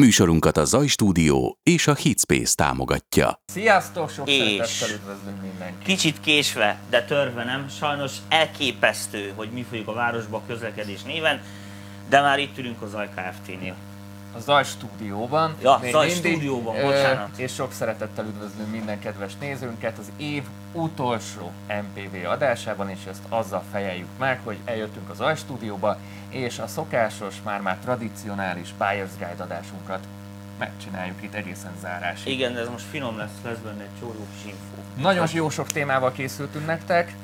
Műsorunkat a Zaj Stúdió és a Hitspace támogatja. Sziasztok, sok szeretettel üdvözlünk mindenkit. Kicsit késve, de törve nem. Sajnos elképesztő, hogy mi folyik a városba közlekedés néven, de már itt ülünk az AKFT-nél. A Zaj Stúdióban. Ja, Zaj Stúdióban, bocsánat. És sok szeretettel üdvözlünk minden kedves nézőnket az év utolsó MPV adásában, és ezt azzal fejeljük meg, hogy eljöttünk a Zaj Stúdióba, és a szokásos, már tradicionális Buyer's Guide adásunkat megcsináljuk itt egészen zárásig. Igen, de ez most finom lesz benne egy csóró infó. Nagyon jó sok témával készültünk nektek.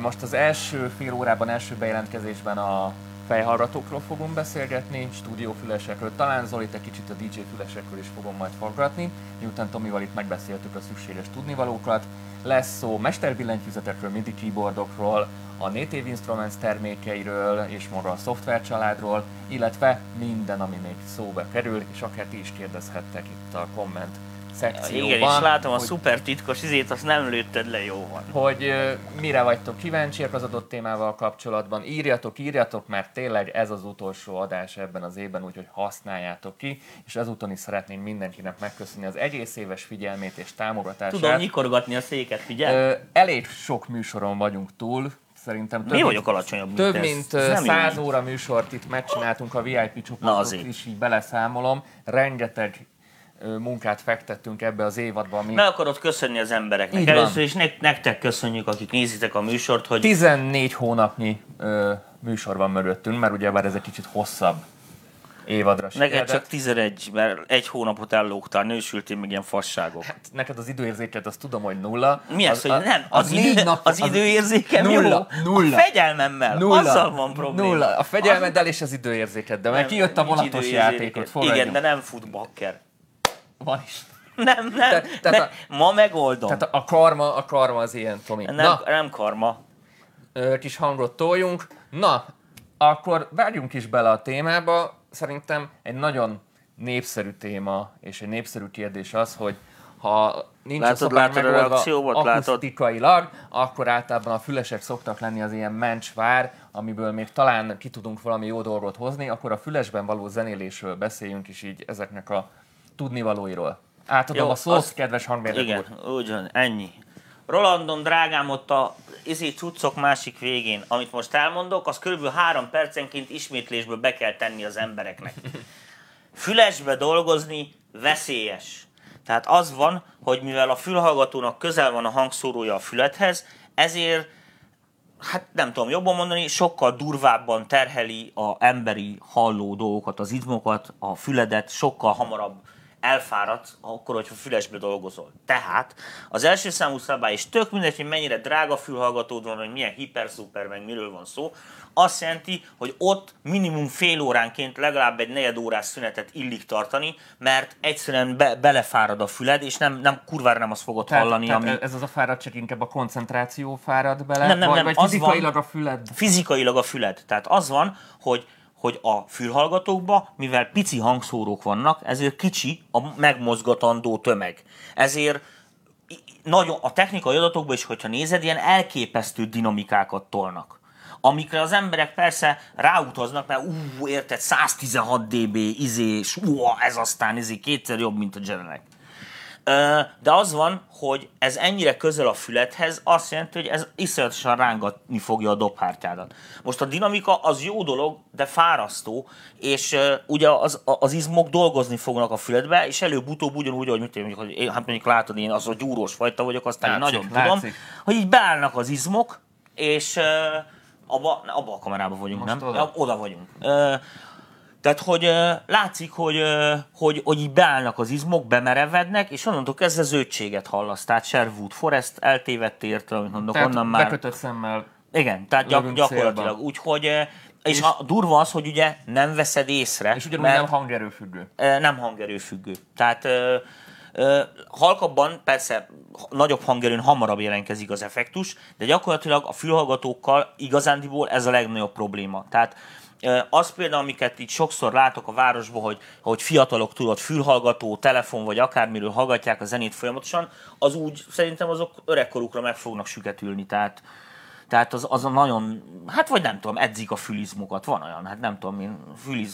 Most az első fél órában, első bejelentkezésben a fejhallgatókról fogunk beszélgetni, stúdiófülesekről, talán Zoli, te kicsit a DJ fülesekről is fogom majd forgatni, miután Tomival itt megbeszéltük a szükséges tudnivalókat. Lesz szó mesterbillentűzetekről, MIDI keyboardokról, a Native Instruments termékeiről és maga a szoftvercsaládról, illetve minden, ami még szóba kerül, és akár ti is kérdezhettek itt a komment szekcióban. Igen, és látom a szuper titkos izét, azt nem lőtted le jóval. Hogy mire vagytok kíváncsiak az adott témával kapcsolatban, írjatok, mert tényleg ez az utolsó adás ebben az évben, úgyhogy használjátok ki, és ezúton is szeretném mindenkinek megköszönni az egész éves figyelmét és támogatását. Tudom nyikorgatni a széket, figyelj! Elég sok műsoron vagyunk túl, szerintem több mint 100 óra műsort itt megcsináltunk, a VIP csoportot is így beleszámolom, rengeteg munkát fektettünk ebbe az évadba. Meg akarod köszönni az embereknek. Így először van. Is nektek köszönjük, akik nézitek a műsort, hogy 14 hónapnyi műsor van mögöttünk, mert ugyebár ez egy kicsit hosszabb évadra sikerült. Neked csak 11, mert egy hónapot ellógtál, nősültél még ilyen fasságok. Hát, neked az időérzéket, azt tudom, hogy nulla. Mi az, hogy nem? Az időérzékem nulla. Nulla. A fegyelmemmel. Nulla. Azzal van probléma. Nulla. A fegyelmeddel és az időérzékeddel. Mert kijött a vonatos játékot. Igen, de nem futbakker. Van is. Nem. Tehát ma megoldom. Tehát a karma az ilyen, Tomi. Nem karma. Kis hangot toljunk. Na, akkor vágjunk is bele a témába. Szerintem egy nagyon népszerű téma, és egy népszerű kérdés az, hogy ha nincs a megoldva akusztikailag, akkor általában a fülesek szoktak lenni az ilyen mencsvár, amiből még talán ki tudunk valami jó dolgot hozni, akkor a fülesben való zenélésről beszéljünk is így ezeknek a tudnivalóiról. Átadom a szót, kedves hangmérnök úr. Igen, ugyan, ennyi. Rolandom, drágám, ott a cuccok másik végén, amit most elmondok, az kb. 3 percenként ismétlésből be kell tenni az embereknek. Fülesbe dolgozni veszélyes. Tehát az van, hogy mivel a fülhallgatónak közel van a hangszórója a fülethez, ezért, hát nem tudom jobban mondani, sokkal durvábban terheli az emberi halló dolgokat, az izmokat, a füledet, sokkal hamarabb elfáradsz, akkor, hogyha fülesbe dolgozol. Tehát az első számú szabály, és tök mindegy, hogy mennyire drága fülhallgatód van, hogy milyen hiper-szuper, meg miről van szó, azt jelenti, hogy ott minimum fél óránként legalább egy negyedórás szünetet illik tartani, mert egyszerűen belefárad a füled, és nem kurvára nem azt fogod hallani. Tehát ez az a fáradtság inkább a koncentráció fárad bele, vagy fizikailag van, a füled? Fizikailag a füled. Tehát az van, hogy a fülhallgatókban, mivel pici hangszórók vannak, ezért kicsi a megmozgatandó tömeg. Ezért nagyon, a technikai adatokban is, hogyha nézed, ilyen elképesztő dinamikákat tolnak. Amikre az emberek persze ráutaznak, mert érted, 116 dB, ez aztán kétszer jobb, mint a Genelec. De az van, hogy ez ennyire közel a fülethez, azt jelenti, hogy ez iszonyatosan rángatni fogja a dobhártyádat. Most a dinamika az jó dolog, de fárasztó, és ugye az izmok dolgozni fognak a füledbe, és előbb-utóbb ugyanúgy, hogy mondjuk látod, én az a gyúrós fajta vagyok, aztán látszik, én nagyon látszik. Tudom, hogy így beállnak az izmok, és abba a kamerában vagyunk, most nem? Oda vagyunk. Tehát, hogy látszik, hogy így beállnak az izmok, bemerevednek, és onnantól kezdve zöldséget hallasz. Tehát Sherwood Forest, eltévedtél értelem, amit mondok, onnan már... bekötött szemmel. Igen, tehát gyakorlatilag. Úgyhogy, és a durva az, hogy ugye nem veszed észre. És ugyanúgy nem hangerőfüggő. Nem hangerőfüggő. Tehát halkabban persze nagyobb hangerőn hamarabb jelenkezik az effektus, de gyakorlatilag a fülhallgatókkal igazándiból ez a legnagyobb probléma. Tehát az például, amiket itt sokszor látok a városban, hogy fiatalok tudod, fülhallgató, telefon vagy akármiről hallgatják a zenét folyamatosan, az úgy szerintem azok öregkorukra meg fognak süketülni. Tehát Tehát az a nagyon, hát vagy nem tudom, edzik a fülizmokat, van olyan, hát nem tudom, én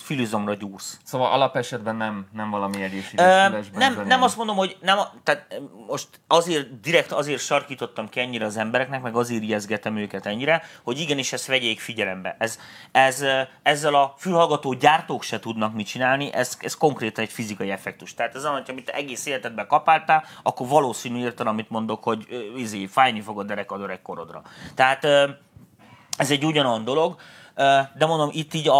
fülizomra gyúrsz. Szóval alapesetben nem valami egészséges. Nem azt mondom, hogy nem, tehát most azért, direkt azért sarkítottam ki ennyire az embereknek, meg azért ijeszgetem őket ennyire, hogy igenis ezt vegyék figyelembe. Ezzel a fülhallgató gyártók se tudnak mit csinálni, ez konkrétan egy fizikai effektus. Tehát ez olyan, amit egész életedben kapáltál, akkor valószínű érten, amit mondok, hogy fájni fog a derek ad korodra. Tehát ez egy ugyanolyan dolog, de mondom, itt így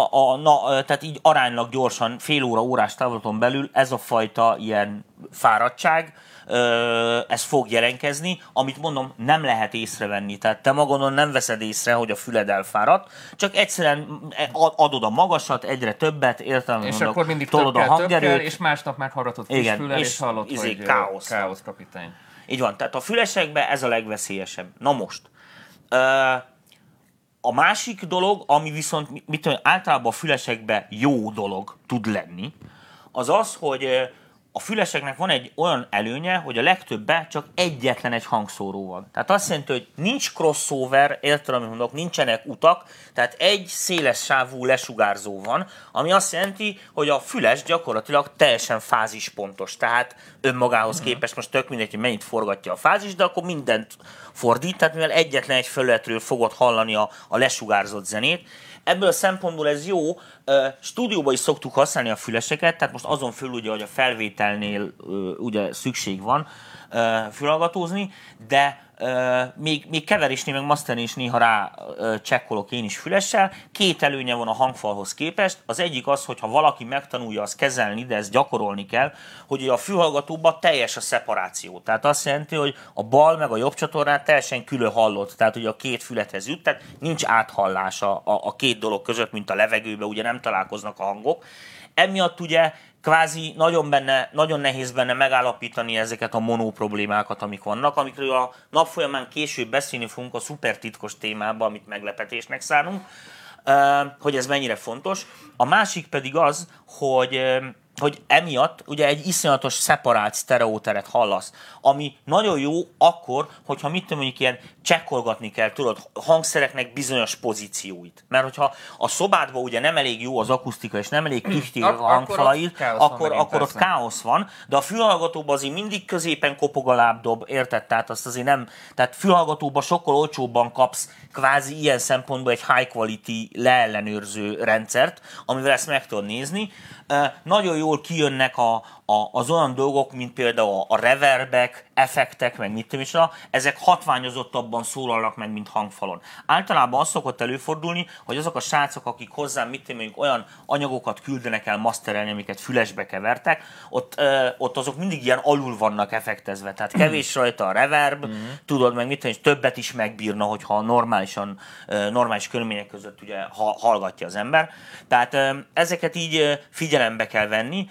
tehát így aránylag gyorsan, fél óra, órás távolaton belül ez a fajta ilyen fáradtság, ez fog jelenkezni, amit mondom, nem lehet észrevenni. Tehát te magadon nem veszed észre, hogy a füled elfáradt, csak egyszerűen adod a magasat, egyre többet, értelem és mondok, akkor mindig tolod a hangerőt. És másnap már harratott kis fülel, és hallott, hogy káosz kapitány. Így van, tehát a fülesekben ez a legveszélyesebb. Na most, a másik dolog, ami viszont általában a fülesekben jó dolog tud lenni, az az, hogy a füleseknek van egy olyan előnye, hogy a legtöbbben csak egyetlen egy hangszóró van. Tehát azt jelenti, hogy nincs crossover, értelem, amit mondok, nincsenek utak, tehát egy széles sávú lesugárzó van, ami azt jelenti, hogy a füles gyakorlatilag teljesen fázispontos. Tehát önmagához képest most tök mindegy, hogy mennyit forgatja a fázis, de akkor mindent fordít, tehát mivel egyetlen egy felületről fogod hallani a lesugárzott zenét. Ebből a szempontból ez jó, stúdióban is szoktuk használni a füleseket, tehát most azon fölül ugye, hogy a felvételnél ugye szükség van fülhallgatózni, de még keverésnél, meg masterni is néha rá csekkolok én is fülessel. Két előnye van a hangfalhoz képest. Az egyik az, hogyha valaki megtanulja azt kezelni, de ezt gyakorolni kell, hogy a fülhallgatóban teljes a szeparáció. Tehát azt jelenti, hogy a bal meg a jobb csatornát teljesen külön hallott. Tehát ugye a két fülethez jut, tehát nincs áthallás a két dolog között, mint a levegőben, ugye nem találkoznak a hangok. Emiatt ugye kvázi nagyon nehéz benne megállapítani ezeket a monó problémákat, amik vannak, amikről a nap folyamán később beszélni fogunk a szuper titkos témában, amit meglepetésnek szánunk, hogy ez mennyire fontos. A másik pedig az, hogy emiatt ugye egy iszonyatos szeparált sztereóteret hallasz, ami nagyon jó akkor, hogyha mit tudom, mondjuk ilyen csekkolgatni kell, tudod, hangszereknek bizonyos pozícióit. Mert hogyha a szobádban ugye nem elég jó az akusztika, és nem elég kisztív a hangfalaid, akkor ott káosz van, de a fülhallgatóban azért mindig középen kopog a lábdob, érted? Tehát azt azért nem, tehát fülhallgatóban sokkal olcsóbban kapsz kvázi ilyen szempontból egy high quality leellenőrző rendszert, amivel ezt meg tudod nézni. Nagyon jól kijönnek az olyan dolgok, mint például a reverbek, effektek, meg mit tudom is, ezek hatványozottabban szólalnak meg, mint hangfalon. Általában az szokott előfordulni, hogy azok a srácok, akik hozzám mit tudom, olyan anyagokat küldenek el masterelni, amiket fülesbe kevertek, ott azok mindig ilyen alul vannak effektezve, tehát kevés rajta a reverb, tudod, meg mit tudom, és többet is megbírna, hogyha normális körülmények között ugye hallgatja az ember. Tehát ezeket így figyelembe kell venni.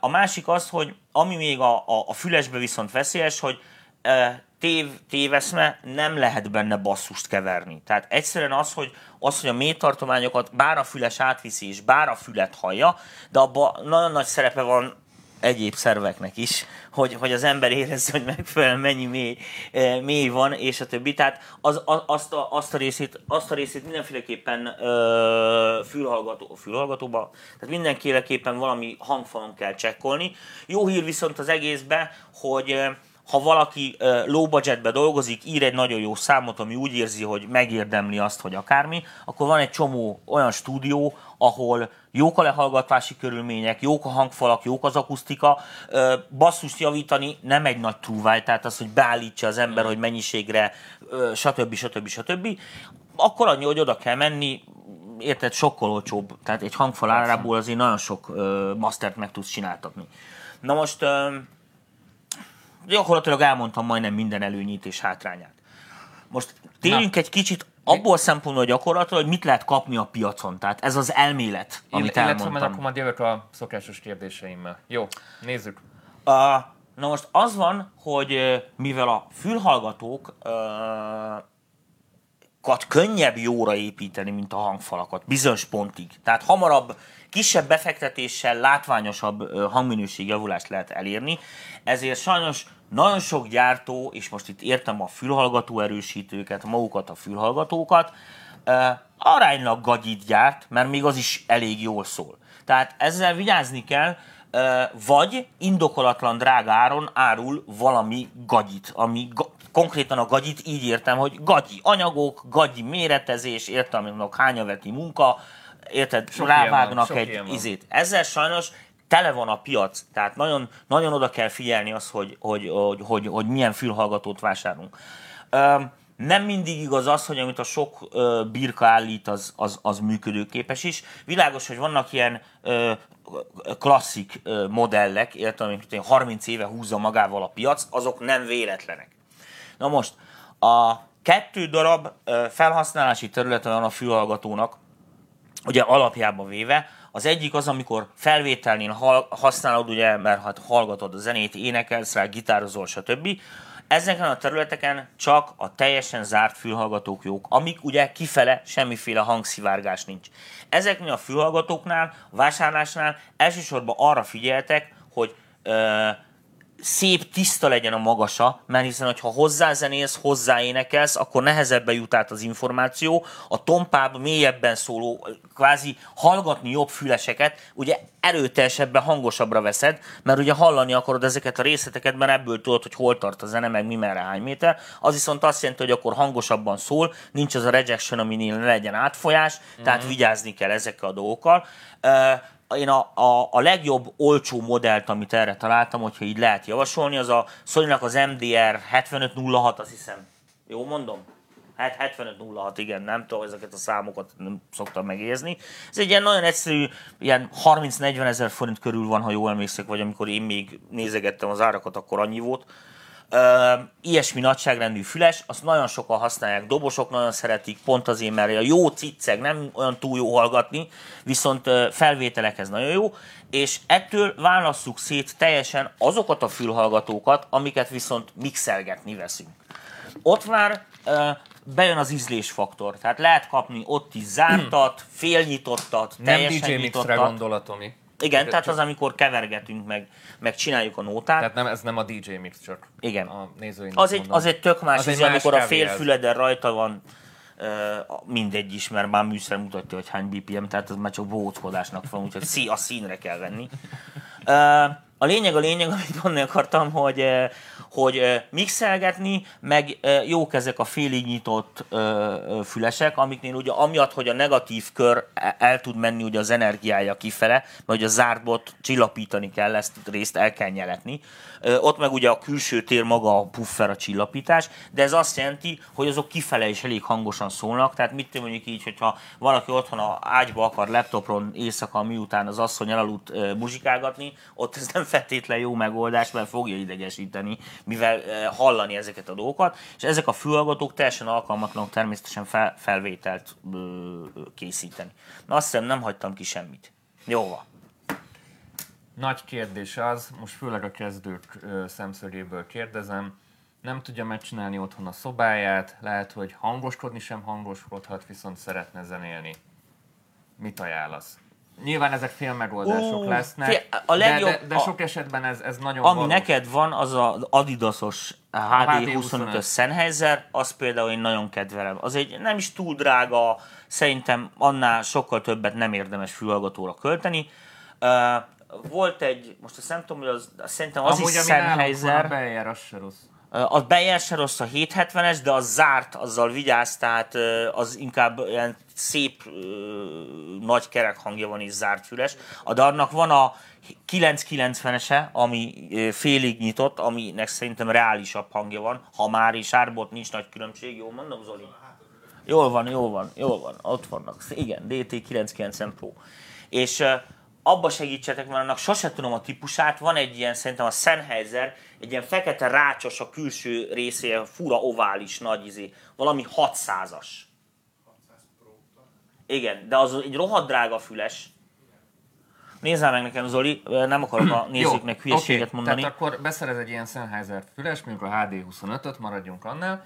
A másik az, hogy ami még a fülesbe viszont veszélyes, hogy téveszme, nem lehet benne basszust keverni. Tehát egyszerűen az, hogy a mély tartományokat bár a füles átviszi és bár a fület hallja, de abban nagyon nagy szerepe van egyéb szerveknek is, hogy az ember érezze, hogy megfelelően mennyi mély van, és a többi. Tehát azt a részét mindenféleképpen fülhallgatóba, tehát mindenféleképpen valami hangfalon kell csekkolni. Jó hír viszont az egészben, hogy ha valaki low budgetbe dolgozik, ír egy nagyon jó számot, ami úgy érzi, hogy megérdemli azt, hogy akármi, akkor van egy csomó olyan stúdió, ahol jók a lehallgatási körülmények, jók a hangfalak, jók az akusztika, basszust javítani nem egy nagy trúváj, tehát az, hogy beállítsa az ember, hogy mennyiségre, stb. Akkor annyi, hogy oda kell menni, érted, sokkal olcsóbb, tehát egy hangfal árából azért nagyon sok mastert meg tudsz csináltatni. Na most... gyakorlatilag elmondtam majdnem minden előnyét és hátrányát. Most térjünk egy kicsit abból szempontból gyakorlatilag, hogy mit lehet kapni a piacon. Tehát ez az elmélet, amit elmondtam. Illetve akkor majd jövök a szokásos kérdéseimmel. Jó, nézzük. Na most az van, hogy mivel a fülhallgatók könnyebb jóra építeni, mint a hangfalakat, bizonyos pontig. Tehát hamarabb, kisebb befektetéssel látványosabb hangminőség javulást lehet elérni, ezért sajnos nagyon sok gyártó, és most itt értem a fülhallgató erősítőket, magukat a fülhallgatókat, aránylag gagyit gyárt, mert még az is elég jól szól. Tehát ezzel vigyázni kell, vagy indokolatlan drága áron árul valami gagyit, ami konkrétan a gagyit így értem, hogy gagyi anyagok, gagyi méretezés, értem, hányaveti munka, érted, rávágnak egy izét. Ezzel sajnos tele van a piac, tehát nagyon, nagyon oda kell figyelni az, hogy milyen fülhallgatót vásárolunk. Nem mindig igaz az, hogy amit a sok birka állít, az működőképes is. Világos, hogy vannak ilyen klasszik modellek, értem, amit 30 éve húzza magával a piac, azok nem véletlenek. Na most, a 2 darab felhasználási területe van a fülhallgatónak, ugye alapjában véve. Az egyik az, amikor felvételnél használod, ugye, mert hát hallgatod a zenét, énekelsz rá, gitározol, stb. Ezeken a területeken csak a teljesen zárt fülhallgatók jók, amik ugye kifele semmiféle hangszivárgás nincs. Ezeknél a fülhallgatóknál, a vásárlásnál elsősorban arra figyeltek, hogy szép, tiszta legyen a magasa, mert hiszen, ha hozzázenélsz, hozzáénekelsz, akkor nehezebben jut át az információ, a tompább, mélyebben szóló, kvázi hallgatni jobb füleseket, ugye erőteljesebben, hangosabbra veszed, mert ugye hallani akarod ezeket a részleteket, mert ebből tudod, hogy hol tart a zene, meg mi merre, hány méter. Az viszont azt jelenti, hogy akkor hangosabban szól, nincs az a rejection, aminél ne legyen átfolyás, tehát vigyázni kell ezekkel a dolgokkal. Én a legjobb olcsó modellt, amit erre találtam, hogyha így lehet javasolni, az a Sony-nak az MDR 7506, azt hiszem. Jó mondom? Hát 7506, igen, nem tudom, ezeket a számokat nem szoktam megjegyezni. Ez egy ilyen nagyon egyszerű, ilyen 30-40 ezer forint körül van, ha jól emlékszek, vagy amikor én még nézegettem az árakat, akkor annyi volt. Ilyesmi nagyságrendű füles, azt nagyon sokan használják, dobosok nagyon szeretik, pont azért, mert a jó cicceg, nem olyan túl jó hallgatni, viszont felvételekhez nagyon jó, és ettől válasszuk szét teljesen azokat a fülhallgatókat, amiket viszont mixelgetni veszünk. Ott már bejön az ízlésfaktor, tehát lehet kapni ott is zártat, félnyitottat, teljesen DJ nyitottat. Nem DJ mixre gondol, Tomi. Igen, tehát az, amikor kevergetünk, meg csináljuk a nótát. Tehát nem, ez nem a DJ mix, csak igen. A nézőinek az egy tök más, az amikor a félfüleden rajta van, mindegy is, mert már műszer mutatja, hogy hány BPM, tehát az már csak bóckodásnak van, úgyhogy a színre kell venni. A lényeg, amit mondani akartam, hogy mixelgetni, meg jók ezek a félig nyitott fülesek, amiknél ugye amiatt, hogy a negatív kör el tud menni ugye az energiája kifele, vagy a zártból csillapítani kell, ezt részt el kell nyeletni. Ott meg ugye a külső tér maga a puffer, a csillapítás, de ez azt jelenti, hogy azok kifele is elég hangosan szólnak, tehát mit mondjuk így, hogyha valaki otthon a ágyba akar laptopon éjszaka, miután az asszony elaludt muzsikálgatni, ott ez nem feltétlen jó megoldás, mert fogja idegesíteni, mivel hallani ezeket a dolgokat, és ezek a fülhallgatók teljesen alkalmatlanok természetesen felvételt készíteni. Na, azt hiszem, nem hagytam ki semmit. Jó van. Nagy kérdés az, most főleg a kezdők szemszögéből kérdezem, nem tudja megcsinálni otthon a szobáját, lehet, hogy hangoskodni sem hangoskodhat, viszont szeretne zenélni. Mit ajánlasz? Nyilván ezek félmegoldások lesznek, de sok esetben ez nagyon valós. Ami neked van, az az Adidasos HD25-ös Sennheiser, az például én nagyon kedvelem. Az egy nem is túl drága, szerintem annál sokkal többet nem érdemes fülhallgatóra költeni. Volt egy, most azt nem tudom, hogy szerintem az amúgy is Sennheiser. Amúgy a Beyer, az se rossz. A Beyer se rossz, a 770-es, de az zárt, azzal vigyázz, tehát az inkább ilyen szép nagy kerek hangja van és zárt füles. De annak van a 990-ese, ami félig nyitott, aminek szerintem reálisabb hangja van, ha már és árbot nincs nagy különbség, jól mondom, Zoli? Jól van, ott vannak, igen, DT 990 Pro. És abba segítsetek, mert annak sose tudom a típusát, van egy ilyen, szerintem a Sennheiser, egy ilyen fekete rácsos a külső részén, fura ovális nagy izé, valami 600-as. Igen, de az egy rohadt drága füles. Nézzál meg nekem, Zoli, nem akarok a nézőknek hülyeséget mondani. Tehát akkor beszerez egy ilyen Sennheiser füles, mondjuk a HD25-öt, maradjunk annál.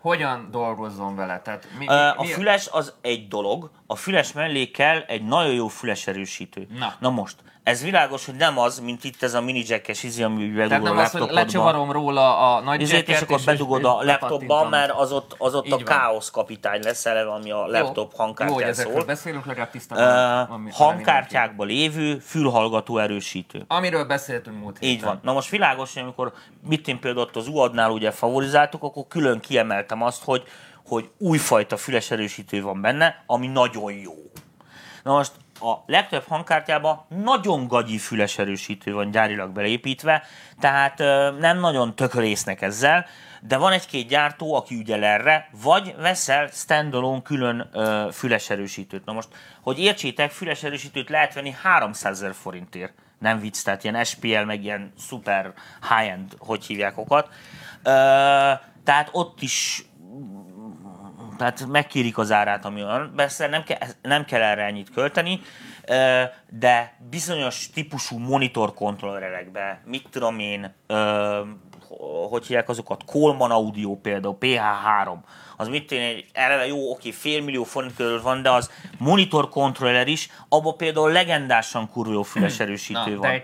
Hogyan dolgozzon vele? Tehát mi... A füles az egy dolog, a füles mellé kell egy nagyon jó füles erősítő. Na most, ez világos, hogy nem az, mint itt ez a mini jackes izi, ami üvegúr a laptopodban. Tehát nem az, hogy lecsivarom róla a nagy jacket, és akkor bedugod a laptopba, mert az ott a káosz kapitány lesz eleve, ami a laptop hangkártyán szól. Jó, hogy beszélünk, legalább tisztában. Hangkártyákban lévő fülhallgató erősítő. Amiről beszéltünk múlt héten. Így van. Na most világos, hogy amikor mit én például ott az UAD-nál ugye favorizáltuk, akkor külön kiemeltem azt, hogy újfajta füles erősítő van benne, ami nagyon jó. Na most a legtöbb hangkártyában nagyon gagyi füles erősítő van gyárilag beleépítve, tehát nem nagyon tökölésznek ezzel, de van egy-két gyártó, aki ügyel erre, vagy veszel standalone külön füles erősítőt. Na most, hogy értsétek, füles erősítőt lehet venni 300 000 forintért. Nem vicc, tehát ilyen SPL, meg ilyen super high-end, hogy hívják okat. Tehát ott is tehát megkérik az árát, ami olyan, persze nem kell erre ennyit költeni, de bizonyos típusú monitorkontrollerekbe, mit tudom én, hogy hívják azokat, Coleman Audio például, PH3, az mit tudom én, eleve jó, oké, $500 000 forint körül van, de az monitorkontroller is, abban például legendásan kurva jó füles erősítő van. De egy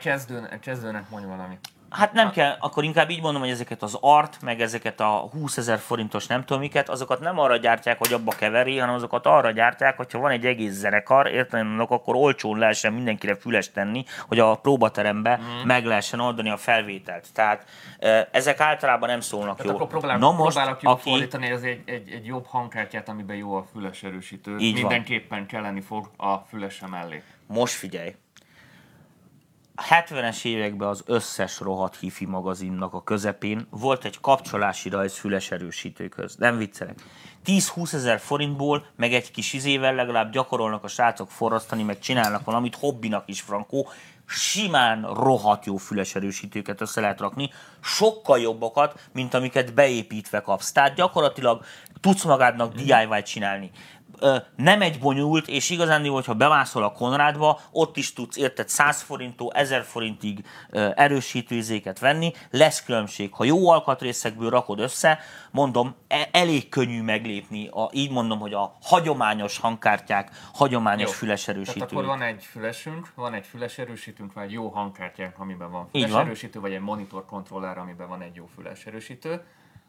kezdőnek mondj valamit. Hát nem kell, akkor inkább így mondom, hogy ezeket az art, meg ezeket a 20 000 forintos nem tudom miket, azokat nem arra gyártják, hogy abba keveri, hanem azokat arra gyártják, hogyha van egy egész zenekar, értelemnek, akkor olcsón lehessen mindenkire füles tenni, hogy a próbaterembe meg lehessen oldani a felvételt. Tehát ezek általában nem szólnak jól. Próbálok jól fordítani, ez egy jobb hangkártyát, amiben jó a füles erősítő. Mindenképpen kelleni fog a fülese mellé. Most figyelj! A 70-es években az összes rohadt hifi magazinnak a közepén volt egy kapcsolási rajz füles erősítőkhöz. Nem viccelek. 10-20 000 forintból, meg egy kis izével legalább gyakorolnak a srácok forrasztani, meg csinálnak valamit, hobbinak is frankó. Simán rohadt jó füles erősítőket össze lehet rakni, sokkal jobbakat, mint amiket beépítve kapsz. Tehát gyakorlatilag tudsz magádnak DIY-t csinálni. Nem egy bonyolult, és igazán jó, hogyha bemászol a Konrádba, ott is tudsz érted 100 forinttól 1000 forintig erősítőizéket venni, lesz különbség. Ha jó alkatrészekből rakod össze, mondom, elég könnyű meglépni, így mondom, hogy a hagyományos hangkártyák, hagyományos füles erősítők. Tehát akkor van egy fülesünk, van egy füles erősítünk, vagy egy jó hangkártyánk, amiben van füles erősítő, vagy egy monitor kontroller, amiben van egy jó füles erősítő.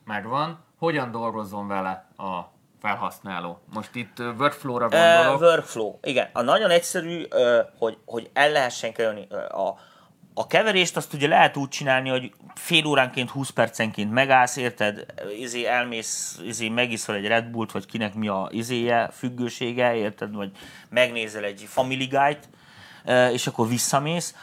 Megvan. Hogyan dolgozzon vele a felhasználó? Most itt workflow-ra gondolok. Workflow, igen. A nagyon egyszerű, hogy el lehessen kerülni. A keverést azt ugye lehet úgy csinálni, hogy fél óránként, 20 percenként megállsz, érted? Elmész, megiszol egy Red Bullt, vagy kinek mi a függősége, érted? Vagy megnézel egy Family Guide-t, és akkor visszamész.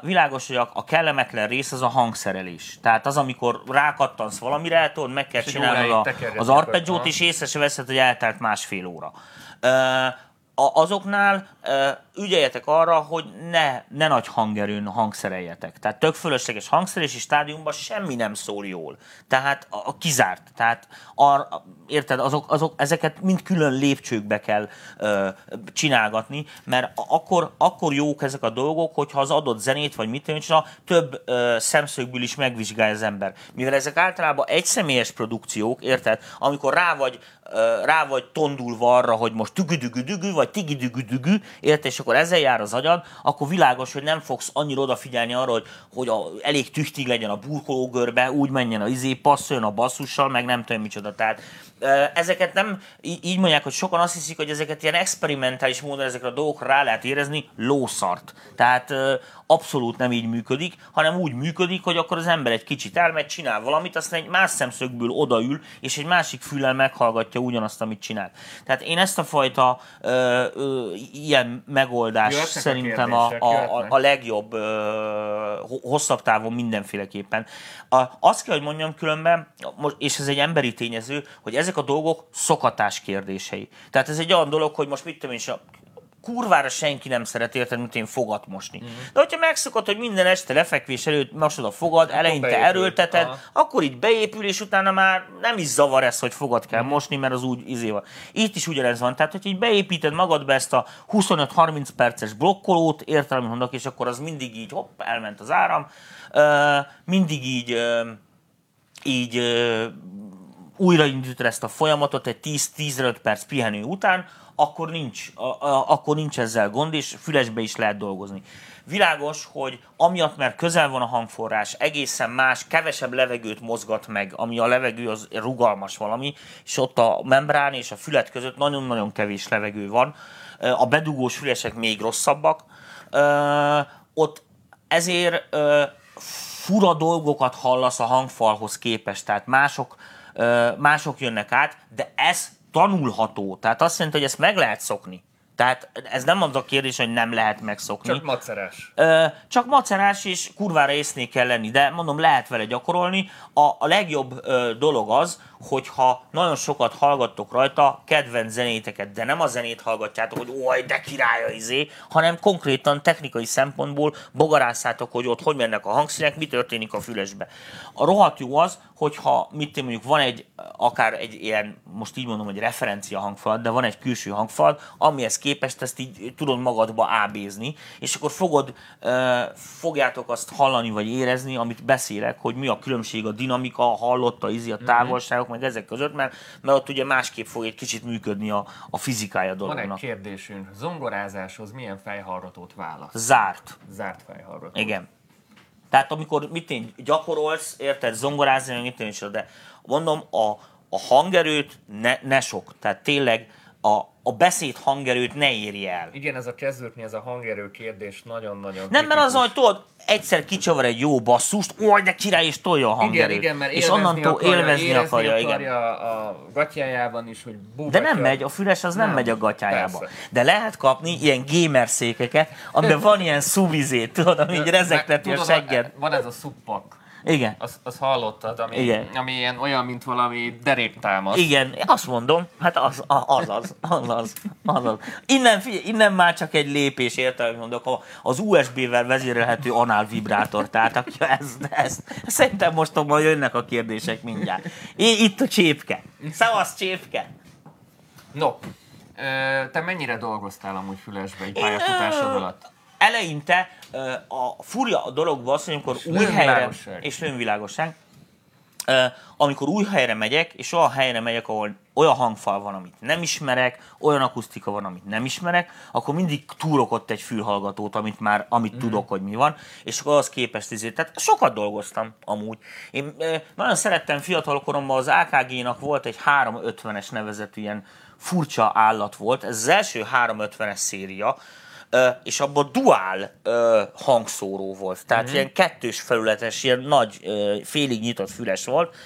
Világos, hogy a kellemetlen rész az a hangszerelés. Tehát az, amikor rákattansz valamire, tudod, meg kell csinálnod az arpeggiót, és észre se veszed, hogy eltelt másfél óra. Azoknál ügyeljetek arra, hogy ne nagy hangerőn hangszereljetek. Tehát tök fölösleges hangszerelési stádiumban semmi nem szól jól. Tehát a kizárt. Tehát érted, ezeket mind külön lépcsőkbe kell csinálgatni, mert akkor jók ezek a dolgok, hogyha az adott zenét vagy mit csinál, több szemszögből is megvizsgálja az ember. Mivel ezek általában egyszemélyes produkciók, érted, amikor rá vagy tondulva arra, hogy most tügüdügüdügü, vagy tigidügüdügü, érted, és akkor ezzel jár az agyad, akkor világos, hogy nem fogsz annyira odafigyelni arra, hogy elég tüchtig legyen a burkológörbe, úgy menjen a passzoljon a basszussal, meg nem tudom micsoda. Tehát ezeket nem, így mondják, hogy sokan azt hiszik, hogy ezeket ilyen experimentális módon ezekre a dolgokra rá lehet érezni, lószart. Tehát abszolút nem így működik, hanem úgy működik, hogy akkor az ember egy kicsit elmegy, csinál valamit, aztán egy más szemszögből odaül, és egy másik füllel meghallgatja ugyanazt, amit csinál. Tehát én ezt a fajta ilyen megoldás szerintem a legjobb hosszabb távon mindenféleképpen. Azt kell, hogy mondjam különben, és ez egy emberi tényező, hogy ezek a dolgok szokatás kérdései. Tehát ez egy olyan dolog, hogy most mit tudom én is, kurvára senki nem szeret érteni, mint én fogat mosni. De hogyha megszokod, hogy minden este lefekvés előtt mosod a fogad, eleinte beépül, erőlteted, akkor így beépül, és utána már nem is zavar ez, hogy fogad kell mosni, mert az úgy van. Itt is ugyanez van. Tehát, hogy így beépíted magadba ezt a 25-30 perces blokkolót, értelem, mondok, és akkor az mindig így, hopp, elment az áram, mindig így újraindítod ezt a folyamatot egy 10-15 perc pihenő után, akkor nincs ezzel gond, és fülesbe is lehet dolgozni. Világos, hogy amiatt, mert közel van a hangforrás, egészen más, kevesebb levegőt mozgat meg, ami a levegő az rugalmas valami, és ott a membrán és a fület között nagyon-nagyon kevés levegő van. A bedugós fülesek még rosszabbak. Ott ezért fura dolgokat hallasz a hangfalhoz képest, tehát mások jönnek át, de ez tanulható. Tehát azt jelenti, hogy ezt meg lehet szokni. Tehát ez nem az a kérdés, hogy nem lehet megszokni. Csak macerás. Csak macerás, és kurvára észnél kell lenni, de mondom, lehet vele gyakorolni. A legjobb dolog az, hogyha nagyon sokat hallgattok rajta kedvenc zenéteket, de nem a zenét hallgatjátok, hogy oj, de királya izé, hanem konkrétan technikai szempontból bogarásszátok, hogy ott hogy mennek a hangszínek, mi történik a fülesbe. A rohadt jó az, hogyha mondjuk van egy, akár egy ilyen, most így mondom, hogy referencia hangfalat, de van egy külső hangfalat, amihez képest ezt így tudod magadba ábézni, és akkor fogjátok azt hallani vagy érezni, amit beszélek, hogy mi a különbség a dinamika, a hallotta, a távolságok, meg ezek között, mert ott ugye másképp fog egy kicsit működni a fizikája dolognak. Van egy kérdésünk, zongorázáshoz milyen fejhallgatót választ? Zárt fejhallgató. Igen. Tehát amikor gyakorolsz, érted, zongorázni, de mondom, a hangerőt ne sok, tehát tényleg a beszéd hangerőt ne érje el. Igen, ez a kezdőknél ez a hangerő kérdés nagyon-nagyon kritikus. Nem, mert az, hogy tudod, egyszer kicsavar egy jó basszust, oj, de király, és tolja a hangerőt. Igen, mert és onnantól élvezni akarja a gatyájában is, hogy búgatja. De nem megy, a füles az nem megy a gatyájába. Persze. De lehet kapni ilyen gamer székeket, amiben van ilyen szubizét, tudod, ami így rezegteti a segged. Van ez a szuppak. Igen. Azt hallottad, ami ilyen olyan, mint valami deréktámasz. Igen, azt mondom, hát az. Innen már csak egy lépés, értelem mondok, az USB-vel vezérelhető anál vibrátor, tehát akkor szerintem mostanában jönnek a kérdések mindjárt. Itt a csépke. Szevasz, csépke! No, te mennyire dolgoztál amúgy fülesbe egy pályafutásod alatt? Eleinte a furja a dologban az, hogy amikor új helyre megyek, és olyan helyre megyek, ahol olyan hangfal van, amit nem ismerek, olyan akusztika van, amit nem ismerek, akkor mindig túrok ott egy fülhallgatót, amit tudok, hogy mi van, és akkor az képest izé. Tehát sokat dolgoztam amúgy. Én nagyon szerettem fiatalkoromban, az AKG-nak volt egy 350-es nevezetű ilyen furcsa állat volt, ez az első 350-es széria, és abban duál hangszóró volt, tehát ilyen kettős felületes, ilyen nagy, félig nyitott füles volt.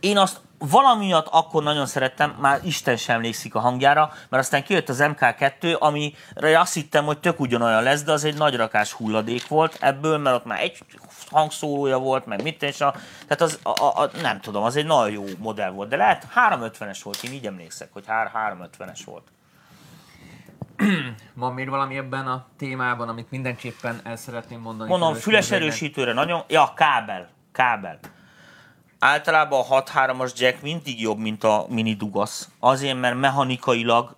Én azt valamiatt akkor nagyon szerettem, már Isten sem emlékszik a hangjára, mert aztán kijött az MK2, amire azt hittem, hogy tök ugyanolyan lesz, de az egy nagy rakás hulladék volt ebből, mert ott már egy hangszórója volt, meg mit és tehát az, nem tudom, az egy nagyon jó modell volt, de lehet 350-es volt, én így emlékszek, hogy 350-es volt. Van még valami ebben a témában, amit mindenképpen el szeretném mondani? Mondom, füles erősítőre nagyon... Ja, kábel. Általában a 6.3-as jack mindig jobb, mint a mini dugasz. Azért, mert mechanikailag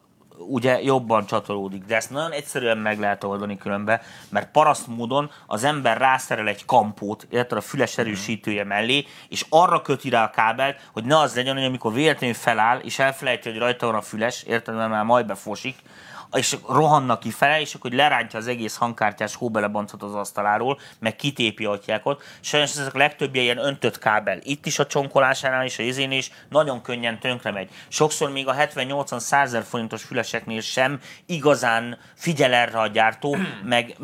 ugye jobban csatolódik, de ezt nagyon egyszerűen meg lehet oldani különben, mert paraszt módon az ember rászerel egy kampót, illetve a füles erősítője mellé, és arra köti rá a kábelt, hogy ne az legyen, hogy amikor véletlenül feláll, és elfelejti, hogy rajta van a füles, érted, mert már majd befosik, és rohannak kifele, és akkor lerántja az egész hangkártyás hóbelebancot az asztaláról, meg kitépi atyákat. Sajnos ezek a legtöbbje ilyen öntött kábel. Itt is a csonkolásánál és a izén is nagyon könnyen tönkre megy. Sokszor még a 70-80-100 forintos füleseknél sem igazán figyel erre a gyártó, meg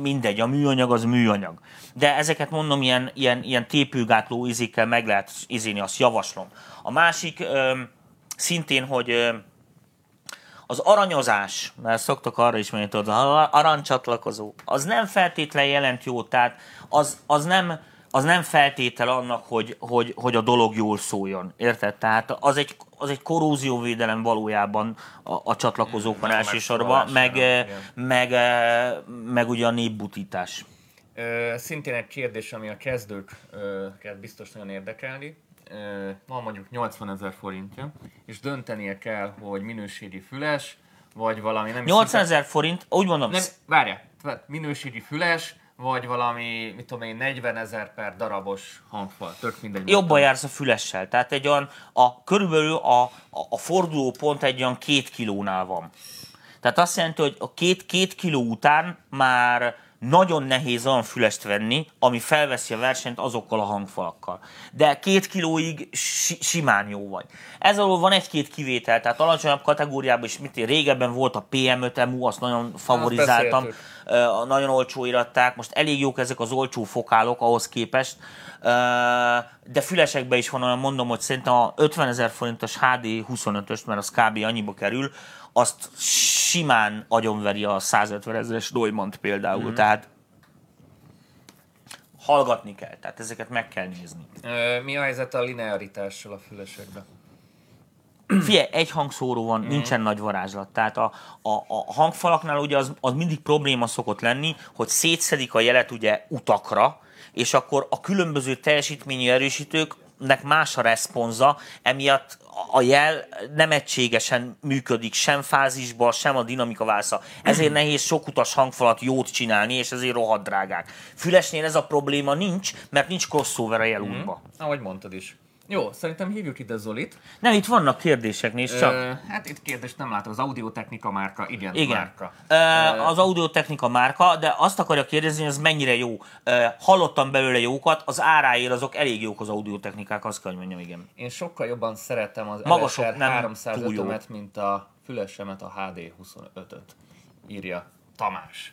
mindegy, a műanyag az műanyag. De ezeket mondom, ilyen tépőgátló izékkel meg lehet izéni, azt javaslom. A másik szintén, hogy... Az aranyozás, mert szoktak arra is mondani, hogy aranycsatlakozó, az nem feltétlenül jelent jót, tehát az nem feltétel annak, hogy a dolog jól szóljon, érted? Tehát az egy korrózióvédelem valójában a csatlakozókon elsősorban, meg ugye a népbutítás. Szintén egy kérdés, ami a kezdőket biztos nagyon érdekelni. Van mondjuk 80 000 forintja, és döntenie kell, hogy minőségi füles, vagy valami nem 80 000 forint, úgy mondom. Várjál, minőségi füles, vagy valami, mit tudom én, 40 000 per darabos hangfal, tök mindegy. Jobban jársz a fülessel, tehát egy olyan, körülbelül a fordulópont egy olyan 2 kilónál van. Tehát azt jelenti, hogy a két kiló után már nagyon nehéz olyan fülest venni, ami felveszi a versenyt azokkal a hangfalakkal. De 2 kilóig simán jó vagy. Ez alól van egy-két kivétel, tehát alacsonyabb kategóriában is, mint én régebben volt a PM5MU, azt nagyon favorizáltam, nagyon olcsó iratták, most elég jók ezek az olcsó fokálok ahhoz képest, de fülesekben is van olyan, mondom, hogy szerintem a 50 000 forintos HD25-öst, mert az kb. Annyiba kerül, azt simán agyonveri a 150 000-es Neumann például, tehát hallgatni kell, tehát ezeket meg kell nézni. Mi a helyzet a linearitással a fülesekben? Figyelj, egy hangszóró van, nincsen nagy varázslat. Tehát a hangfalaknál ugye az mindig probléma szokott lenni, hogy szétszedik a jelet ugye utakra, és akkor a különböző teljesítményű erősítőknek más a reszponza, emiatt a jel nem egységesen működik, sem fázisba, sem a dinamika válsza. Ezért nehéz sok utas hangfalat jót csinálni, és ezért rohadt drágák. Fülesnél ez a probléma nincs, mert nincs crossover a jelútba. Ahogy mondtad is. Jó, szerintem hívjuk ide Zolit. Nem, itt vannak kérdések, nézd csak. Hát itt kérdést nem látom, az Audiotechnika márka, igen. Márka. Az Audiotechnika márka, de azt akarja kérdezni, hogy ez mennyire jó. Hallottam belőle jókat, az áráért azok elég jók az Audiotechnikák, azt kell, hogy mondjam, igen. Én sokkal jobban szeretem az LFR-305-ömet, mint a fülesemet, a HD25-öt, írja Tamás.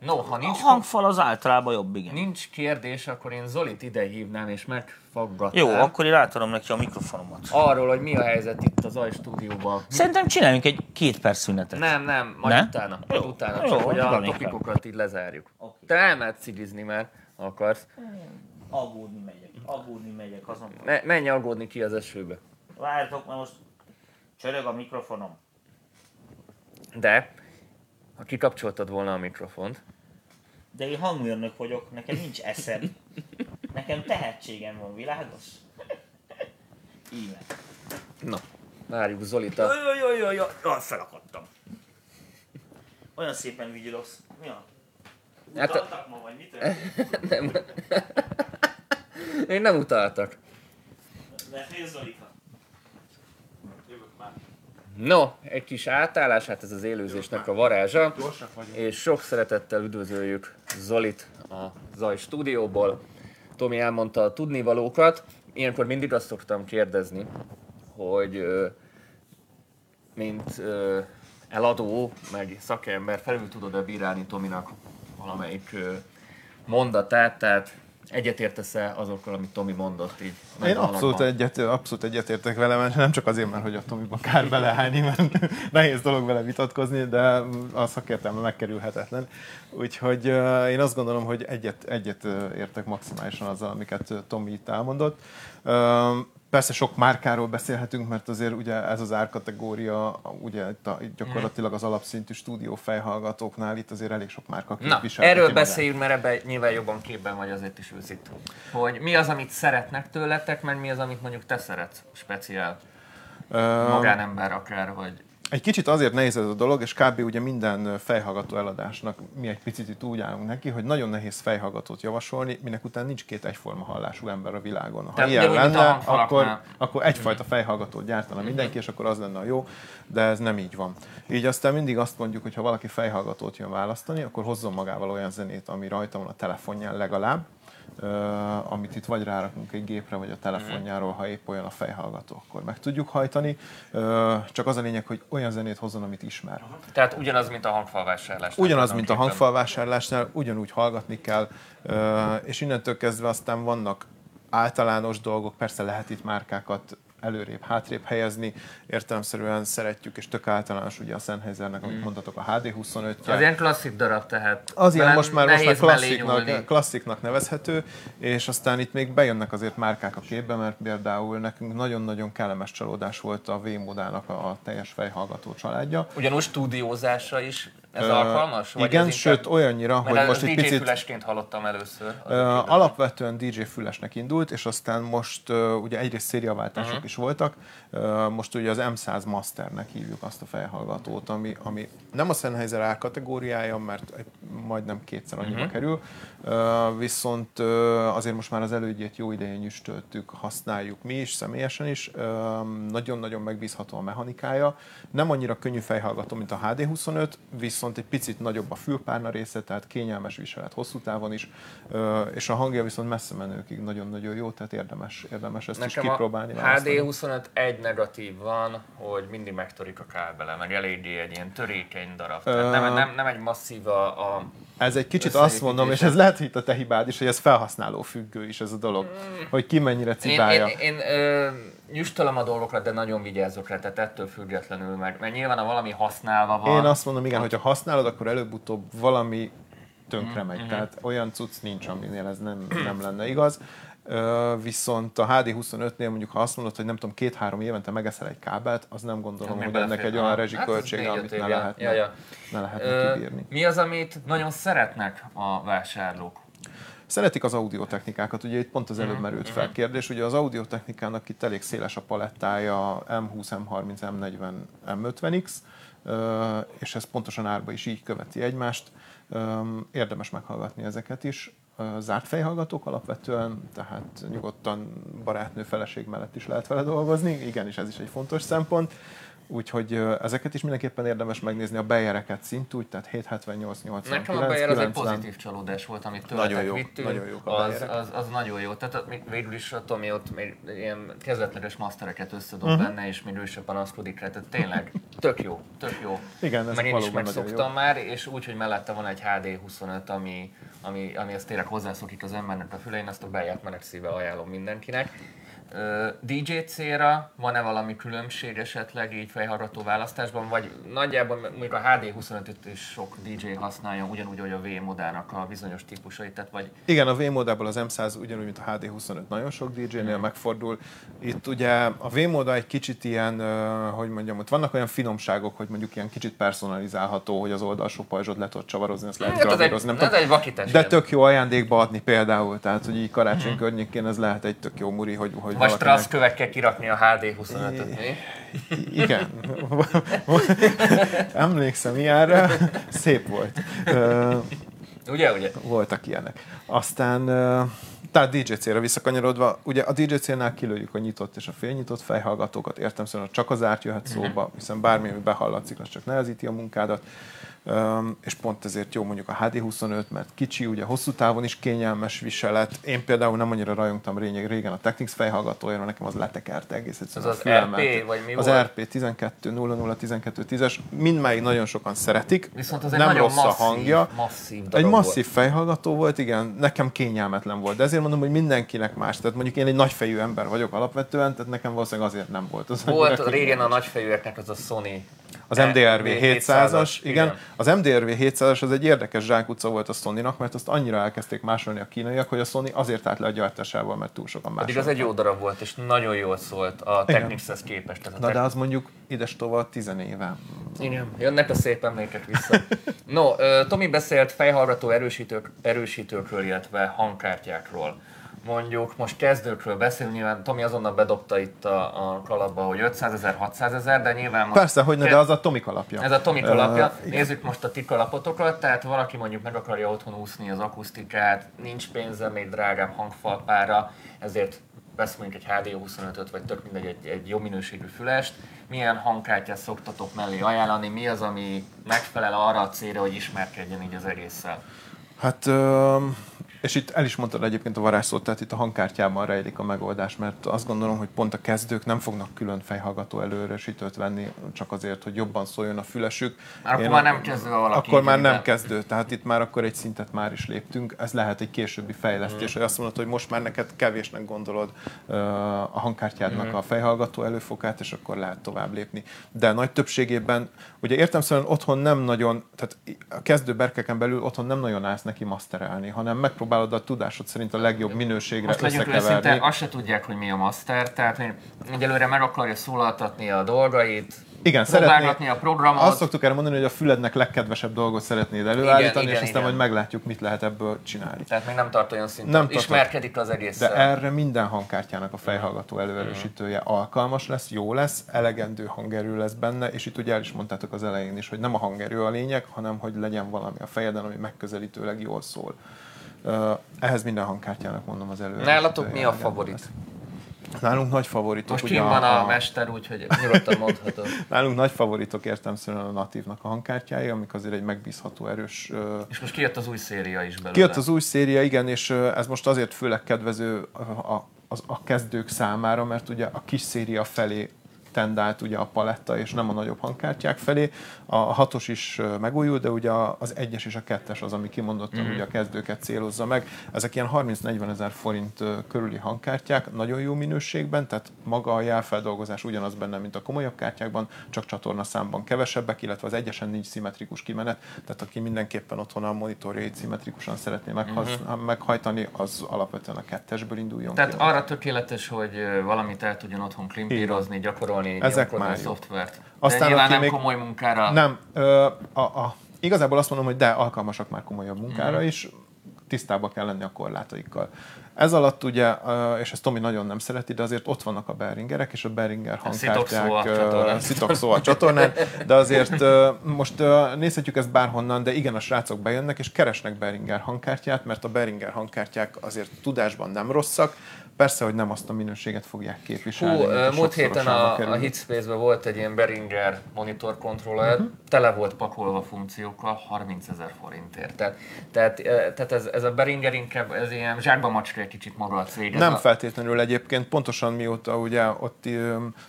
No, ha nincs, a hangfal az általában jobb, igen. Nincs kérdés, akkor én Zolit ide hívnám és megfaggatnám. Jó, akkor én átadom neki a mikrofonomat. Arról, hogy mi a helyzet itt a Zaj stúdióban. Szerintem csináljunk egy 2 perc szünetet. Nem, majd utána. Jó. Utána jó, csak, jó, hogy a topikokat így lezárjuk. Okay. Te elmehetsz cigizni, mert akarsz. Aggódni megyek azon. Menj aggódni ki az esőbe. Várjatok, mert most csörög a mikrofonom. De... ha kikapcsoltad volna a mikrofont. De én hangmérnök vagyok, nekem nincs eszem. Nekem tehetségem van, világos? Íme. Na, várjuk Zolit a... Jaj, felakadtam. Olyan szépen vigyorogsz. Mi a? Utaltak hát ma, vagy mi történt? Nem. Én nem utaltak. De fél Zolika. Jövök már. No, egy kis átállás, hát ez az élőzésnek a varázsa, és sok szeretettel üdvözöljük Zolit a Zaj stúdióból. Tomi elmondta a tudnivalókat. Ilyenkor mindig azt szoktam kérdezni, hogy mint eladó, meg szakember felül tudod-e bírálni Tominak valamelyik mondatát, tehát egyetértesz-e azokkal, amit Tomi mondott így? Én abszolút egyetértek vele, mert nem csak azért, mert hogy a Tomiba kár beleállni, mert nehéz dolog vele vitatkozni, de a szakértelme megkerülhetetlen. Úgyhogy én azt gondolom, hogy egyet értek maximálisan azzal, amiket Tomi itt elmondott. Persze sok márkáról beszélhetünk, mert azért ugye ez az árkategória, ugye itt gyakorlatilag az alapszintű stúdiófejhallgatóknál itt azért elég sok márka képviselhető. Erről beszéljünk, mert ebben nyilván jobban képben vagy, azért is ősz itt. Hogy mi az, amit szeretnek tőletek, mert mi az, amit mondjuk te szeretsz speciál magánember akár, vagy... Egy kicsit azért nehéz ez a dolog, és kb. Ugye minden fejhallgató eladásnak mi egy picit itt úgy állunk neki, hogy nagyon nehéz fejhallgatót javasolni, minek után nincs két egyforma hallású ember a világon. Ha ilyen lenne, akkor egyfajta fejhallgatót gyártana mindenki, és akkor az lenne a jó, de ez nem így van. Így aztán mindig azt mondjuk, hogy ha valaki fejhallgatót jön választani, akkor hozzon magával olyan zenét, ami rajta van a telefonján legalább, amit itt vagy rárakunk egy gépre, vagy a telefonjáról, ha épp olyan a fejhallgató, akkor meg tudjuk hajtani. Csak az a lényeg, hogy olyan zenét hozzon, amit ismer. Tehát ugyanaz, mint a hangfalvásárlásnál. Ugyanaz, mint a hangfalvásárlásnál, ugyanúgy hallgatni kell, és innentől kezdve aztán vannak általános dolgok, persze lehet itt márkákat előrébb, hátrébb helyezni, értelemszerűen szeretjük, és tök általános ugye a Sennheisernek, amit mondatok, a HD25-je. Az ilyen klasszik darab, tehát azért most már klassziknak nevezhető, és aztán itt még bejönnek azért márkák a képbe, mert például nekünk nagyon-nagyon kellemes csalódás volt a V-Modának a teljes fejhallgató családja. Ugyanúgy stúdiózása is Ez alkalmas? Vagy igen, ez sőt olyannyira, hogy most egy picit... DJ fülesként hallottam először. Alapvetően DJ fülesnek indult, és aztán most ugye egyrészt szériaváltások is voltak. Most ugye az M100 Masternek hívjuk azt a fejhallgatót, ami nem a Sennheiser A kategóriája, mert majdnem kétszer annyiba kerül, viszont azért most már az elődjét jó idején nyüstöltük, használjuk mi is, személyesen is. Nagyon-nagyon megbízható a mechanikája. Nem annyira könnyű fejhallgató, mint a HD25, viszont egy picit nagyobb a fülpárna része, tehát kényelmes viselet hosszú távon is, és a hangja viszont messze menőkig nagyon-nagyon jó, tehát érdemes ezt nekem is kipróbálni. HD25 egy negatív van, hogy mindig megtörik a kábele, meg eléggé egy ilyen törékeny darab, tehát nem egy masszív a... Ez egy kicsit azt mondom, és ez lehet, hogy itt a te hibád is, hogy ez felhasználó függő is ez a dolog, hogy ki mennyire cibálja. Én nyüstölöm a dolgokra, de nagyon vigyázzok rá, tehát ettől függetlenül meg. Mert nyilván, ha valami használva van... Én azt mondom, igen, hogyha használod, akkor előbb-utóbb valami tönkre megy. Tehát olyan cucc nincs, aminél ez nem lenne igaz. Viszont a HD25-nél mondjuk, ha azt mondod, hogy nem tudom, 2-3 évente megeszel egy kábelt, az nem gondolom, hogy ennek egy olyan rezsiköltsége, amit ne lehetne kibírni. Mi az, amit nagyon szeretnek a vásárlók? Szeretik az audiotechnikákat, ugye itt pont az előbb merült fel kérdés, ugye az audiotechnikának itt elég széles a palettája, M20, M30, M40, M50X, és ez pontosan árba is így követi egymást, érdemes meghallgatni ezeket is. Zárt fejhallgatók alapvetően, tehát nyugodtan barátnő, feleség mellett is lehet vele dolgozni, igenis ez is egy fontos szempont. Úgyhogy ezeket is mindenképpen érdemes megnézni, a Beyereket szintúgy, tehát 778. Nekem a Beyer az egy pozitív csalódás volt, amit tőletek vittünk. Nagyon jók a Beyerek. Az nagyon jó. Tehát végül is attól, mi ott még ilyen kezdetleges mastereket összedob benne, és minősebb panaszkodik rá, tehát tényleg tök jó. Igen, ez én is megszoktam már, és úgy, hogy mellette van egy HD25, ami ezt tényleg hozzászokik az embernek a fülein, azt a Beyert menet szívvel ajánlom mindenkinek. DJ célra van-e valami különbség esetleg így fejhallgató választásban, vagy nagyjából mondjuk a HD25-t is sok DJ használja, ugyanúgy, hogy a V-Modának a bizonyos típusait, tehát vagy... Igen, a V-Modából az M100 ugyanúgy, mint a HD25 nagyon sok DJ-nél megfordul. Itt ugye a V-Moda egy kicsit ilyen, hogy mondjam, ott vannak olyan finomságok, hogy mondjuk ilyen kicsit personalizálható, hogy az oldalsó pajzsot le tudod csavarozni, ezt lehet gravírozni, nem tudom, de tök jó ajándékba adni például, tehát hogy így karácsony környékén ez lehet egy tök jó muri, hogy vagy strasszkövekkel kirakni a HD25-öt, mi? Igen. Emlékszem ilyenre. Szép volt. Ugye? Voltak ilyenek. Aztán, tehát DJ célra visszakanyarodva, ugye a DJ célnál kilőjük a nyitott és a félnyitott fejhallgatókat, értelemszerűen csak az árt jöhet szóba, hiszen bármi, ami behallatszik, az csak nehezíti a munkádat. És pont ezért jó mondjuk a HD25, mert kicsi, ugye hosszú távon is kényelmes viselet. Én például nem annyira rajongtam régen a Technics fejhallgatójára, nekem az letekert egész egyszerűen. Az RP, vagy mi volt? Az RP1200-1210-es, mindmáig nagyon sokan szeretik. Viszont az egy nem nagyon rossz masszív, a hangja. Egy masszív fejhallgató volt, igen, nekem kényelmetlen volt. De ezért mondom, hogy mindenkinek más. Tehát mondjuk én egy nagyfejű ember vagyok alapvetően, tehát nekem valószínűleg azért nem volt az. Volt régen a nagyfejűeknek az a Sony. Az MDRV 700-as, igen. Az MDRV 700-as az egy érdekes zsákutca volt a Sonynak, mert azt annyira elkezdték másolni a kínaiak, hogy a Sony azért állt le a gyártásával, mert túl sokan másolták. Pedig az egy jó darab volt, és nagyon jól szólt a Technicshez képest. De az mondjuk ides tovább 10 éve. Igen, jönnek a szép emlékek vissza. No, Tomi beszélt fejhallgató erősítőkről, illetve hangkártyákról. Mondjuk most kezdőkről beszélünk, nyilván Tomi azonnal bedobta itt a kalapba, hogy 500 000, 600 000, de nyilván... Most persze, hogyne, de az a Tomi kalapja. Ez a Tomi kalapja. Nézzük most a ti kalapotokat, tehát valaki mondjuk meg akarja otthon úszni az akusztikát, nincs pénze még drágább hangfalpára, ezért vesz mondjuk egy HD25-öt, vagy tök mindegy egy jó minőségű fülest. Milyen hangkártyát szoktatok mellé ajánlani, mi az, ami megfelel arra a célra, hogy ismerkedjen így az egésszel? Hát... És itt el is mondtad egyébként a varázsszót, tehát itt a hangkártyában rejlik a megoldás, mert azt gondolom, hogy pont a kezdők nem fognak külön fejhallgató előerősítőt venni, csak azért, hogy jobban szóljon a fülesük. Akkor már nem kezdő valaki. Akkor már nem kezdő, tehát itt már akkor egy szintet már is léptünk. Ez lehet egy későbbi fejlesztés, hogy azt mondod, hogy most már neked kevésnek gondolod a hangkártyádnak a fejhallgató előfokát, és akkor lehet tovább lépni. De nagy többségében, ugye értelemszerűen otthon nem nagyon, tehát a kezdő berkeken belül otthon nem nagyon állsz neki masterelni, hanem megpróbál a tudásod szerint a legjobb minőségre összekeverni. Most legyünk őszinte, azt se tudják, hogy mi a master, tehát egyelőre meg akarja szólaltatni a dolgait, Igen, szeretnék a programot. Azt szoktuk erre mondani, hogy a fülednek legkedvesebb dolgot szeretnéd előállítani, igen, és aztán majd meglátjuk, mit lehet ebből csinálni. Tehát még nem tart olyan szinten, ismerkedik az egész. De erre minden hangkártyának a fejhallgató előerősítője alkalmas lesz, jó lesz, elegendő hangerő lesz benne, és itt ugye el is mondtátok az elején is, hogy nem a hangerő a lényeg, hanem hogy legyen valami a fejeden, ami megközelítőleg jól szól. Ehhez minden hangkártyának mondom az előre. Nálatok mi a favorit? Lesz. Nálunk nagy favoritok. Most kim van a mester, úgyhogy nyugodtan mondhatom. Nálunk nagy favoritok értelemszerűen a Native-nak a hangkártyái, amik azért egy megbízható, erős... És most kijött az új széria is belőle. Kijött az új széria, igen, és ez most azért főleg kedvező a kezdők számára, mert ugye a kis széria felé tendált ugye a paletta, és nem a nagyobb hangkártyák felé. A 6-os is megújul, de ugye az 1-es és a 2-es az, ami kimondottan ugye a kezdőket célozza meg. Ezek ilyen 30-40 ezer forint körüli hangkártyák, nagyon jó minőségben, tehát maga a jelfeldolgozás ugyanaz benne, mint a komolyabb kártyákban, csak csatornaszámban kevesebbek, illetve az 1-esen nincs szimmetrikus kimenet, tehát aki mindenképpen otthon a monitorjait szimmetrikusan szeretné meghajtani, az alapvetően a 2-esből induljon. Tehát ki arra tökéletes, hogy valamit el tudjon otthon klimpírozni, gyakorolni. Ezek már szoftvert. Aztán nyilván nem még komoly munkára. Nem. Igazából azt mondom, hogy de alkalmasak már komolyabb munkára is, tisztába kell lenni a korlátaikkal. Ez alatt ugye, és ezt Tomi nagyon nem szereti, de azért ott vannak a Behringerek, és a Behringer hangkártyák szitokszó a csatornán, de azért most nézhetjük ezt bárhonnan, de igen, a srácok bejönnek, és keresnek Behringer hangkártyát, mert a Behringer hangkártyák azért tudásban nem rosszak, persze, hogy nem azt a minőséget fogják képviselni. Múlt héten a Hitspace-ben volt egy ilyen Behringer monitor controller, tele volt pakolva funkciókkal 30 000 forintért. Tehát ez a Behringer inkább ez ilyen zsákba macska egy kicsit maga a cég. Nem feltétlenül egyébként, pontosan mióta ugye ott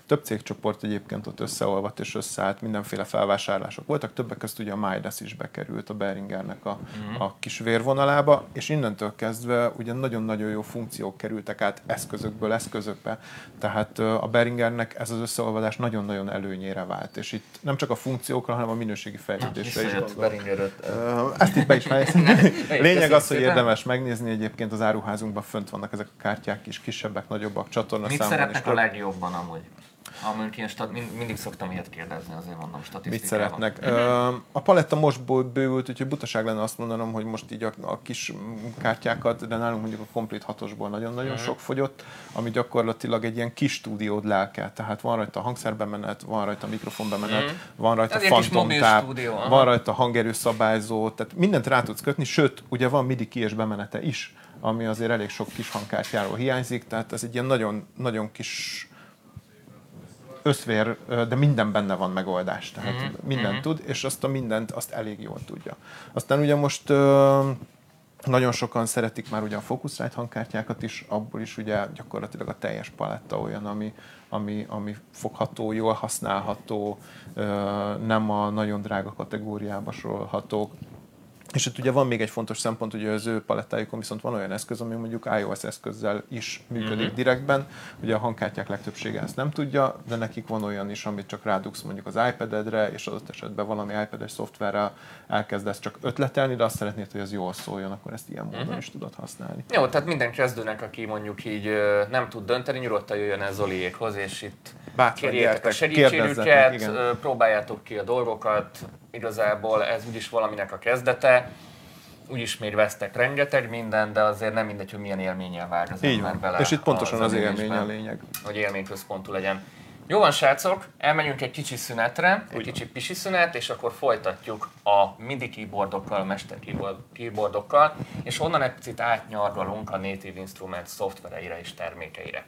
több cégcsoport egyébként ott összeolvadt és összeállt, mindenféle felvásárlások voltak, többek között ugye a Midas is bekerült a Behringernek a kis vérvonalába, és innentől kezdve ugye nagyon-nagyon jó funkciók kerültek át eszközökből eszközökbe. Tehát a Behringernek ez az összeolvadás nagyon-nagyon előnyére vált, és itt nem csak a funkciókra, hanem a minőségi fejlődésre is gondolok. Ezt itt be is fejleszteni. Lényeg az, hogy érdemes megnézni, egyébként az áruházunkban fönt vannak ezek a kártyák is, kisebbek, nagyobbak, csatornaszámban. Mit szeretnek a legjobban amúgy? Mindig szoktam ilyet kérdezni, azért mondom, statisztikában. Mit szeretnek? A paletta most bővült, úgyhogy butaság lenne azt mondanom, hogy most így a kis kártyákat, de nálunk mondjuk a Complete 6-osból nagyon-nagyon sok fogyott, ami gyakorlatilag egy ilyen kis stúdiód lelke. Tehát van rajta hangszerbemenet, van rajta mikrofonbemenet, van rajta fantomtáp, van rajta hangerőszabályzó, tehát mindent rá tudsz kötni, sőt, ugye van MIDI ki és bemenete is, ami azért elég sok kis hangkártyáról hiányzik, tehát ez egy ilyen nagyon-nagyon kis összvér, de minden benne van megoldás, tehát mindent tud, és azt a mindent azt elég jól tudja. Aztán ugye most nagyon sokan szeretik már ugye a Focusrite hangkártyákat is, abból is ugye gyakorlatilag a teljes paletta olyan, ami fogható, jól használható, nem a nagyon drága kategóriába sorolhatók. És itt ugye van még egy fontos szempont, ugye az ő palettájukon viszont van olyan eszköz, ami mondjuk iOS eszközzel is működik direktben. Ugye a hangkártyák legtöbbsége ezt nem tudja, de nekik van olyan is, amit csak rádugsz mondjuk az iPad-edre, és adott esetben valami iPad-es szoftverrel elkezdesz csak ötletelni, de azt szeretnéd, hogy ez jól szóljon, akkor ezt ilyen módon is tudod használni. Jó, tehát minden kezdőnek, aki mondjuk így nem tud dönteni, nyugodtan jöjjön el Zoliékhoz, és itt kérjétek a segítségüket, próbáljátok ki a dolgokat. Igazából ez úgyis valaminek a kezdete, úgyis még vesztek rengeteg minden, de azért nem mindegy, hogy milyen élménnyel vág az ember bele. És itt pontosan az élmény a lényeg. Hogy élményközpontú legyen. Jó van, srácok, elmenjünk egy kicsi szünetre, egy kicsi pisi szünet, és akkor folytatjuk a MIDI keyboardokkal, mester keyboardokkal, és onnan egy picit átnyargalunk a Native Instruments szoftvereire és termékeire.